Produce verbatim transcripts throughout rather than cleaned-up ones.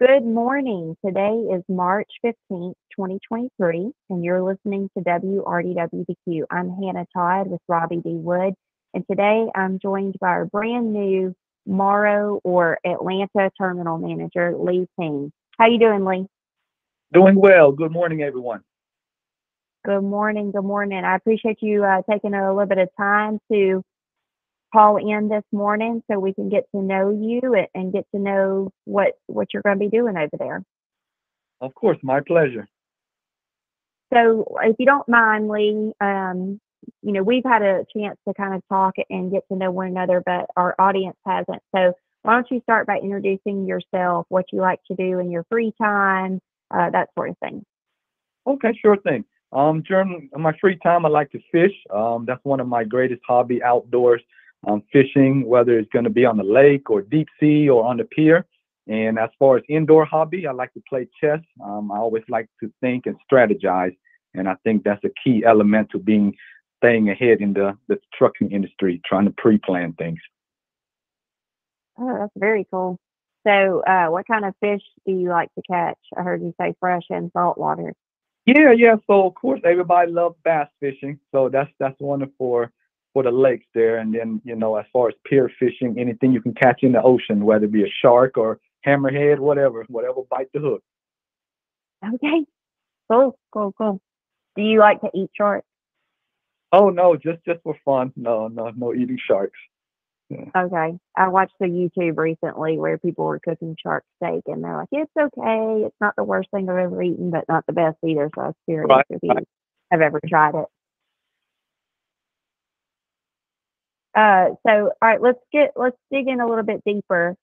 Good morning. Today is March fifteenth, twenty twenty-three, and you're listening to W R D W the Q. I'm Hannah Todd with Robbie D. Wood, and today I'm joined by our brand new Morrow or Atlanta terminal manager, Lee Teng. How you doing, Lee? Doing well. Good morning, everyone. Good morning. Good morning. I appreciate you uh, taking a little bit of time to call in this morning so we can get to know you and get to know what what you're going to be doing over there. Of course, my pleasure. So if you don't mind, Lee, um, you know, we've had a chance to kind of talk and get to know one another, but our audience hasn't. So why don't you start by introducing yourself, what you like to do in your free time, uh, that sort of thing. Okay, sure thing. Um, during my free time, I like to fish. Um, that's one of my greatest hobby outdoors. Um, fishing, whether it's going to be on the lake or deep sea or on the pier. And as far as indoor hobby, I like to play chess. Um, I always like to think and strategize. And I think that's a key element to being staying ahead in the, the trucking industry, trying to pre-plan things. Oh, that's very cool. So uh, what kind of fish do you like to catch? I heard you say fresh and saltwater. Yeah, yeah. So, of course, everybody loves bass fishing. So that's that's wonderful. For the lakes there, and then, you know, as far as pier fishing, anything you can catch in the ocean, whether it be a shark or hammerhead, whatever, whatever bite the hook. Okay, cool, cool, cool. Do you like to eat sharks? Oh no, just just for fun. No, no, no eating sharks. Yeah. Okay, I watched the YouTube recently where people were cooking shark steak, and they're like, "It's okay, it's not the worst thing I've ever eaten, but not the best either." So I was curious right, if you right. have ever tried it. Uh, so, all right, let's get, let's dig in a little bit deeper.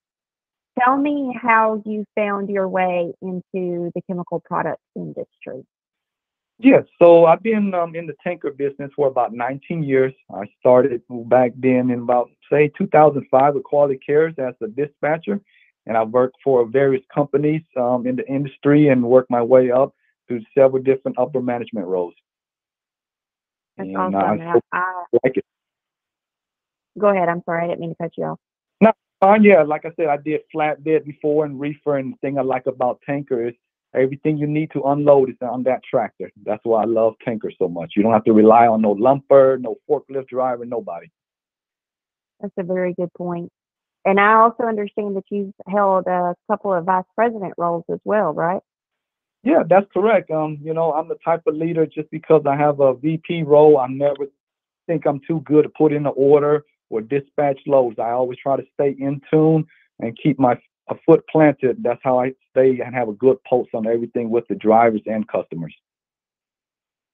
Tell me how you found your way into the chemical products industry. Yes. So I've been um, in the tanker business for about nineteen years. I started back then in about, say, two thousand five with Quality Cares as a dispatcher. And I worked for various companies um, in the industry and worked my way up through several different upper management roles. That's and awesome. I, I like it. Go ahead. I'm sorry. I didn't mean to cut you off. No, fine. Yeah. Like I said, I did flatbed before and reefer, and the thing I like about tanker is everything you need to unload is on that tractor. That's why I love tanker so much. You don't have to rely on no lumper, no forklift driver, nobody. That's a very good point. And I also understand that you've held a couple of vice president roles as well, right? Yeah, that's correct. Um, you know, I'm the type of leader, just because I have a V P role, I never think I'm too good to put in an order or dispatch loads. I always try to stay in tune and keep my a foot planted. That's how I stay and have a good pulse on everything with the drivers and customers.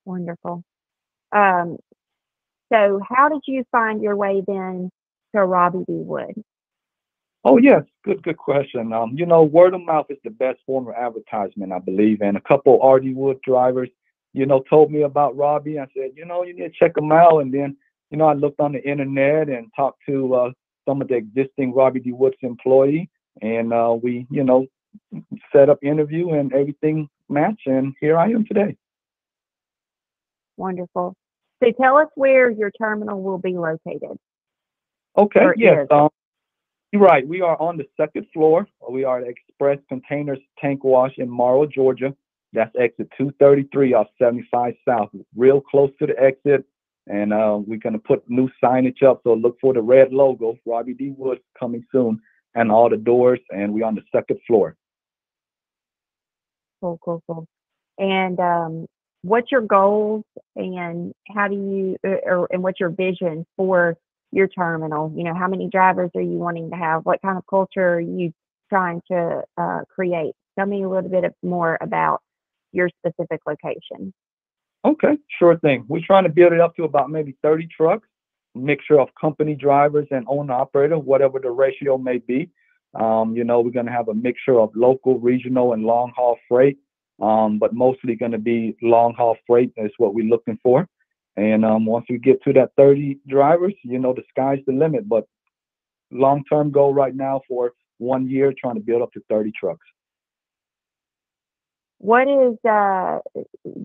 Wonderful. Um, so how did you find your way then to Robbie D. Wood? Oh, yes. Good, good question. Um, you know, word of mouth is the best form of advertisement, I believe. And a couple of R D Wood drivers, you know, told me about Robbie. I said, you know, you need to check him out. And then You know, I looked on the internet and talked to uh, some of the existing Robbie D. Wood's employee, and uh, we, you know, set up interview and everything matched, and here I am today. Wonderful. So tell us where your terminal will be located. Okay, yes. Um, you're right. We are on the second floor. We are at Express Containers Tank Wash in Morrow, Georgia. That's exit two thirty-three off seventy-five South, real close to the exit. And uh, we're going to put new signage up. So look for the red logo, Robbie D. Wood, coming soon, and all the doors. And we're on the second floor. Cool, cool, cool. And um, what's your goals, and how do you, or, and what's your vision for your terminal? You know, how many drivers are you wanting to have? What kind of culture are you trying to uh, create? Tell me a little bit more about your specific location. Okay, sure thing. We're trying to build it up to about maybe thirty trucks, mixture of company drivers and owner-operator, whatever the ratio may be. Um, you know, we're going to have a mixture of local, regional, and long-haul freight, um, but mostly going to be long-haul freight is what we're looking for. And um, once we get to that thirty drivers, you know, the sky's the limit, but long-term goal right now for one year, trying to build up to thirty trucks. What is uh,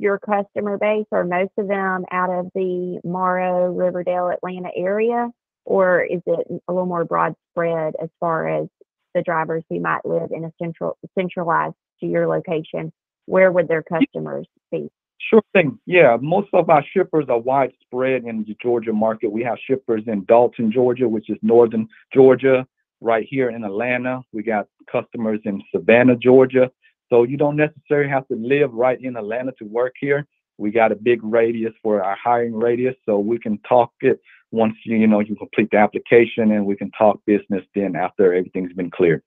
your customer base? Are most of them out of the Morrow, Riverdale, Atlanta area, or is it a little more broad spread as far as the drivers who might live in a central centralized to your location, where would their customers be? Sure thing. Yeah, most of our shippers are widespread in the Georgia market. We have shippers in Dalton, Georgia, which is northern Georgia. Right here in Atlanta, we got customers in Savannah, Georgia. So you don't necessarily have to live right in Atlanta to work here. We got a big radius for our hiring radius, so we can talk it once you, you know, you complete the application, and we can talk business then after everything's been cleared.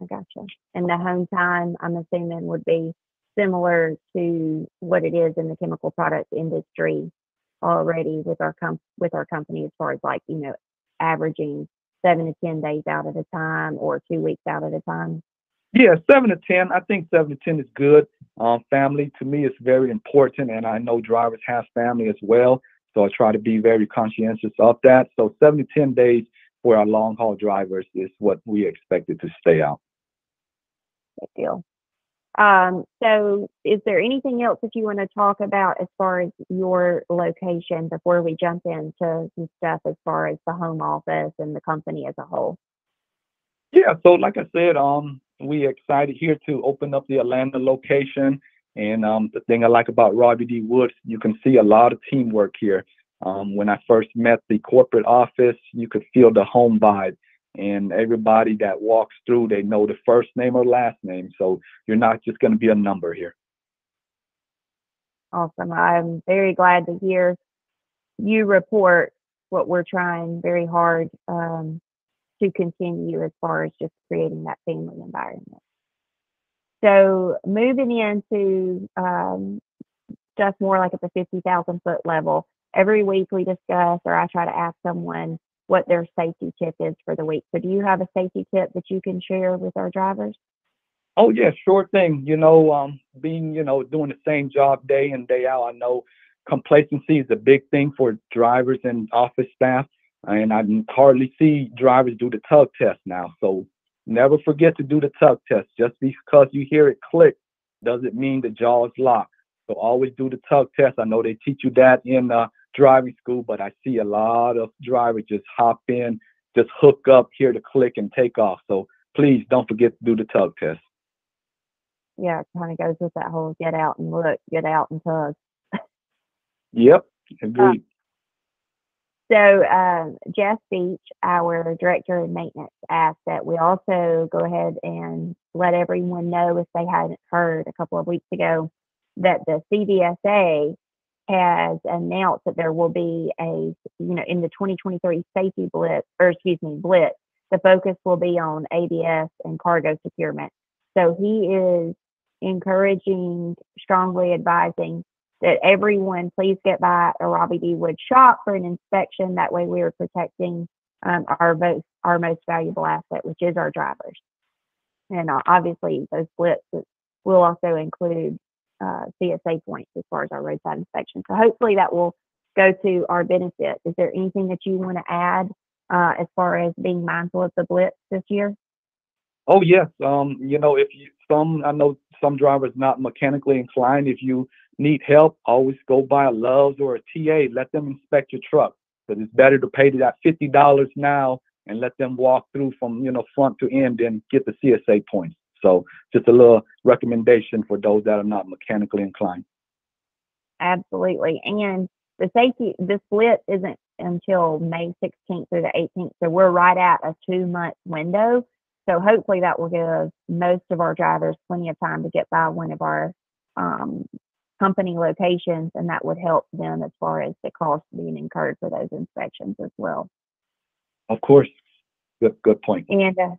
I gotcha. And the home time, I'm assuming, would be similar to what it is in the chemical product industry already with our com- with our company, as far as like, you know, averaging seven to ten days out at a time or two weeks out at a time. Yeah, seven to ten. I think seven to ten is good. Um, family to me is very important, and I know drivers have family as well, so I try to be very conscientious of that. So seven to ten days for our long haul drivers is what we expected to stay out. Good deal. Um, so, is there anything else that you want to talk about as far as your location before we jump into some stuff as far as the home office and the company as a whole? Yeah. So, like I said, um, we're excited here to open up the Atlanta location. And um, the thing I like about Robbie D. Wood, you can see a lot of teamwork here. Um, when I first met the corporate office, you could feel the home vibe. And everybody that walks through, they know the first name or last name. So you're not just going to be a number here. Awesome. I'm very glad to hear you report what we're trying very hard um, to continue as far as just creating that family environment. So moving into um, stuff more like at the fifty thousand foot level, every week we discuss, or I try to ask someone what their safety tip is for the week. So do you have a safety tip that you can share with our drivers? Oh yeah, sure thing. You know, um, being, you know, doing the same job day in, day out, I know complacency is a big thing for drivers and office staff. And I hardly see drivers do the tug test now. So never forget to do the tug test. Just because you hear it click doesn't mean the jaw is locked. So always do the tug test. I know they teach you that in uh, driving school, but I see a lot of drivers just hop in, just hook up, hear the click, and take off. So please don't forget to do the tug test. Yeah, it kind of goes with that whole get out and look, get out and tug. Yep, agreed. Um, so um, Jeff Beach, our director of maintenance, asked that we also go ahead and let everyone know, if they hadn't heard a couple of weeks ago, that the C V S A has announced that there will be a, you know, in the twenty twenty-three safety blitz, or excuse me, blitz, the focus will be on A B S and cargo securement. So he is encouraging, strongly advising that everyone please get by a Robbie D. Wood shop for an inspection. That way we are protecting um, our, most, our most valuable asset, which is our drivers. And uh, obviously those blitz will also include Uh, C S A points as far as our roadside inspection. So hopefully that will go to our benefit. Is there anything that you want to add uh, as far as being mindful of the blitz this year? Oh yes, um, you know, if you, some I know some drivers not mechanically inclined. If you need help, always go by a Love's or a T A. Let them inspect your truck, because it's better to pay that fifty dollars now and let them walk through from, you know, front to end than get the C S A points. So just a little recommendation for those that are not mechanically inclined. Absolutely. And the safety, this blitz isn't until May sixteenth through the eighteenth. So we're right at a two month window. So hopefully that will give most of our drivers plenty of time to get by one of our um, company locations. And that would help them as far as the cost being incurred for those inspections as well. Of course. Good, good point. And uh,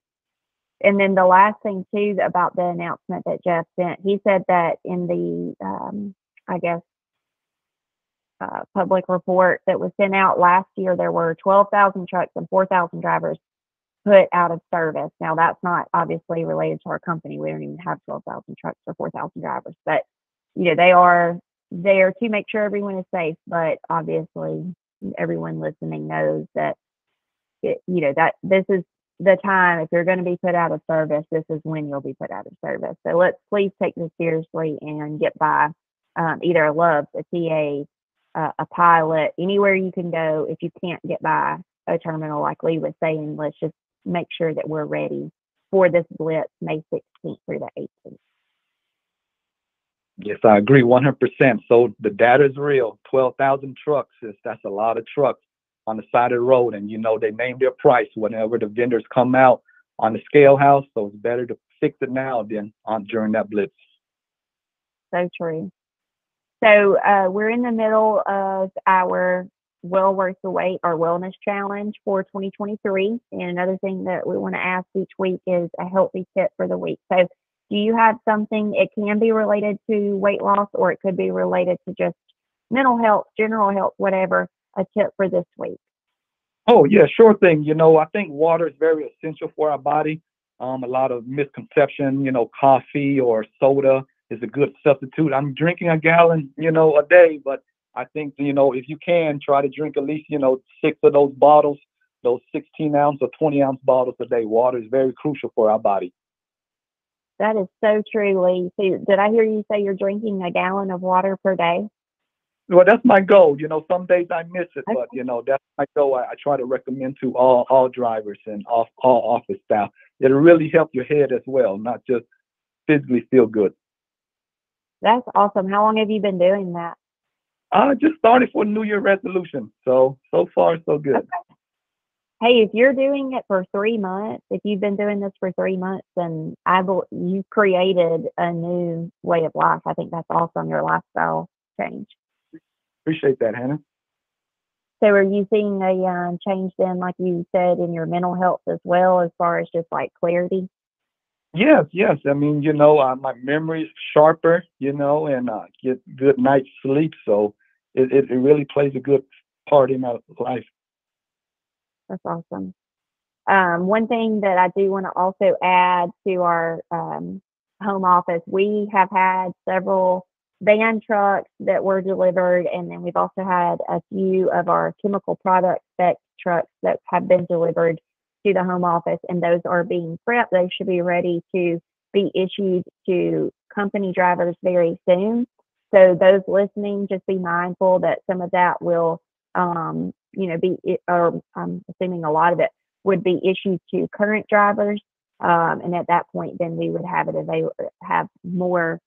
And then the last thing, too, about the announcement that Jeff sent, he said that in the, um, I guess, uh, public report that was sent out last year, there were twelve thousand trucks and four thousand drivers put out of service. Now, that's not obviously related to our company. We don't even have twelve thousand trucks or four thousand drivers. But, you know, they are there to make sure everyone is safe. But obviously, everyone listening knows that, it, you know, that this is the time. If you're going to be put out of service, this is when you'll be put out of service. So let's please take this seriously and get by um, either a Love's, a T A, uh, a Pilot, anywhere you can go. If you can't get by a terminal, like Lee was saying, let's just make sure that we're ready for this blitz May sixteenth through the eighteenth. Yes, I agree one hundred percent. So the data is real. twelve thousand trucks, is, that's a lot of trucks on the side of the road. And, you know, they name their price whenever the vendors come out on the scale house. So it's better to fix it now than on, during that blitz. So true. So uh, we're in the middle of our Well Worth the Wait, our wellness challenge for twenty twenty-three. And another thing that we want to ask each week is a healthy tip for the week. So do you have something? It can be related to weight loss, or it could be related to just mental health, general health, whatever, a tip for this week. Oh, yeah, sure thing. You know, I think water is very essential for our body. Um, a lot of misconception, you know, coffee or soda is a good substitute. I'm drinking a gallon, you know, a day, but I think, you know, if you can, try to drink at least, you know, six of those bottles, those sixteen ounce or twenty ounce bottles a day. Water is very crucial for our body. That is so true, Lee. So did I hear you say you're drinking a gallon of water per day? Well, that's my goal. You know, some days I miss it, okay. But, you know, that's my goal. I, I try to recommend to all, all drivers and all, all office staff. It'll really help your head as well, not just physically feel good. That's awesome. How long have you been doing that? I just started for New Year resolution. So, so far, so good. Okay. Hey, if you're doing it for three months, if you've been doing this for three months, then I believe you created a new way of life. I think that's awesome, your lifestyle change. Appreciate that, Hannah. So are you seeing a um, change then, like you said, in your mental health as well, as far as just like clarity? Yes, yes. I mean, you know, uh, my memory is sharper, you know, and uh, get good night's sleep. So it, it, it really plays a good part in my life. That's awesome. Um, one thing that I do want to also add to our um, home office, we have had several van trucks that were delivered, and then we've also had a few of our chemical product spec trucks that have been delivered to the home office, and those are being prepped. They should be ready to be issued to company drivers very soon. So those listening, just be mindful that some of that will um, you know, be, or I'm assuming a lot of it would be issued to current drivers. Um, and at that point, then we would have it available, have more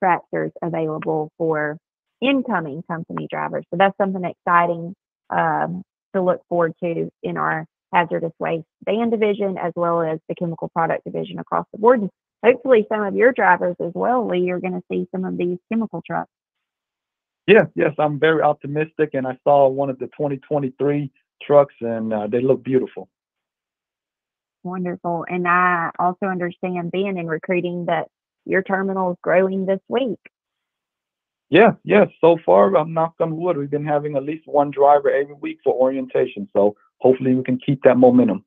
tractors available for incoming company drivers. So that's something exciting um, to look forward to in our hazardous waste van division, as well as the chemical product division across the board. And hopefully some of your drivers as well, Lee, you're going to see some of these chemical trucks. Yes, yes, I'm very optimistic, and I saw one of the twenty twenty-three trucks, and uh, they look beautiful. Wonderful, and I also understand, Ben, in recruiting, that your terminal is growing this week. Yes, yes, so far, I'm knock on wood, we've been having at least one driver every week for orientation, so hopefully we can keep that momentum.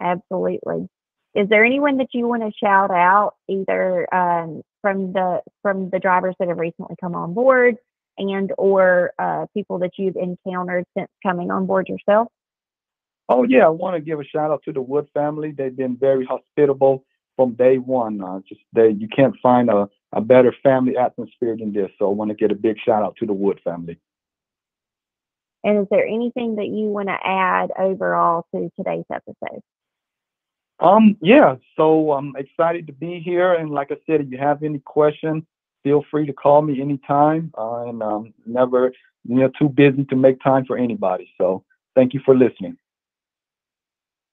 Absolutely. Is there anyone that you want to shout out, either um, from the from the drivers that have recently come on board, and or uh, people that you've encountered since coming on board yourself? Oh yeah, I want to give a shout out to the Wood family. They've been very hospitable from day one. Uh, just they, you can't find a, a better family atmosphere than this. So I want to get a big shout out to the Wood family. And is there anything that you want to add overall to today's episode? Um, yeah, so I'm excited to be here. And like I said, if you have any questions, feel free to call me anytime. Uh, and I'm never you know, too busy to make time for anybody. So thank you for listening.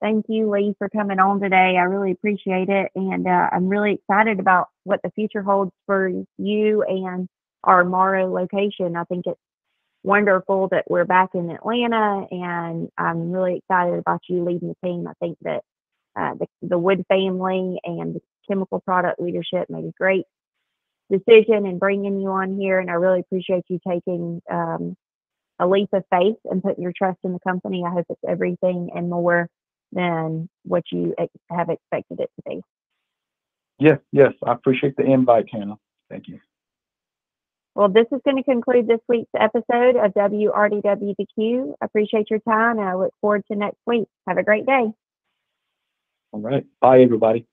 Thank you, Lee, for coming on today. I really appreciate it. And uh, I'm really excited about what the future holds for you and our Morrow location. I think it's wonderful that we're back in Atlanta, and I'm really excited about you leading the team. I think that Uh, the, the Wood family and the chemical product leadership made a great decision in bringing you on here. And I really appreciate you taking um, a leap of faith and putting your trust in the company. I hope it's everything and more than what you ex- have expected it to be. Yes, yes. I appreciate the invite, Hannah. Thank you. Well, this is going to conclude this week's episode of W R D W the Q. I appreciate your time, and I look forward to next week. Have a great day. All right. Bye, everybody.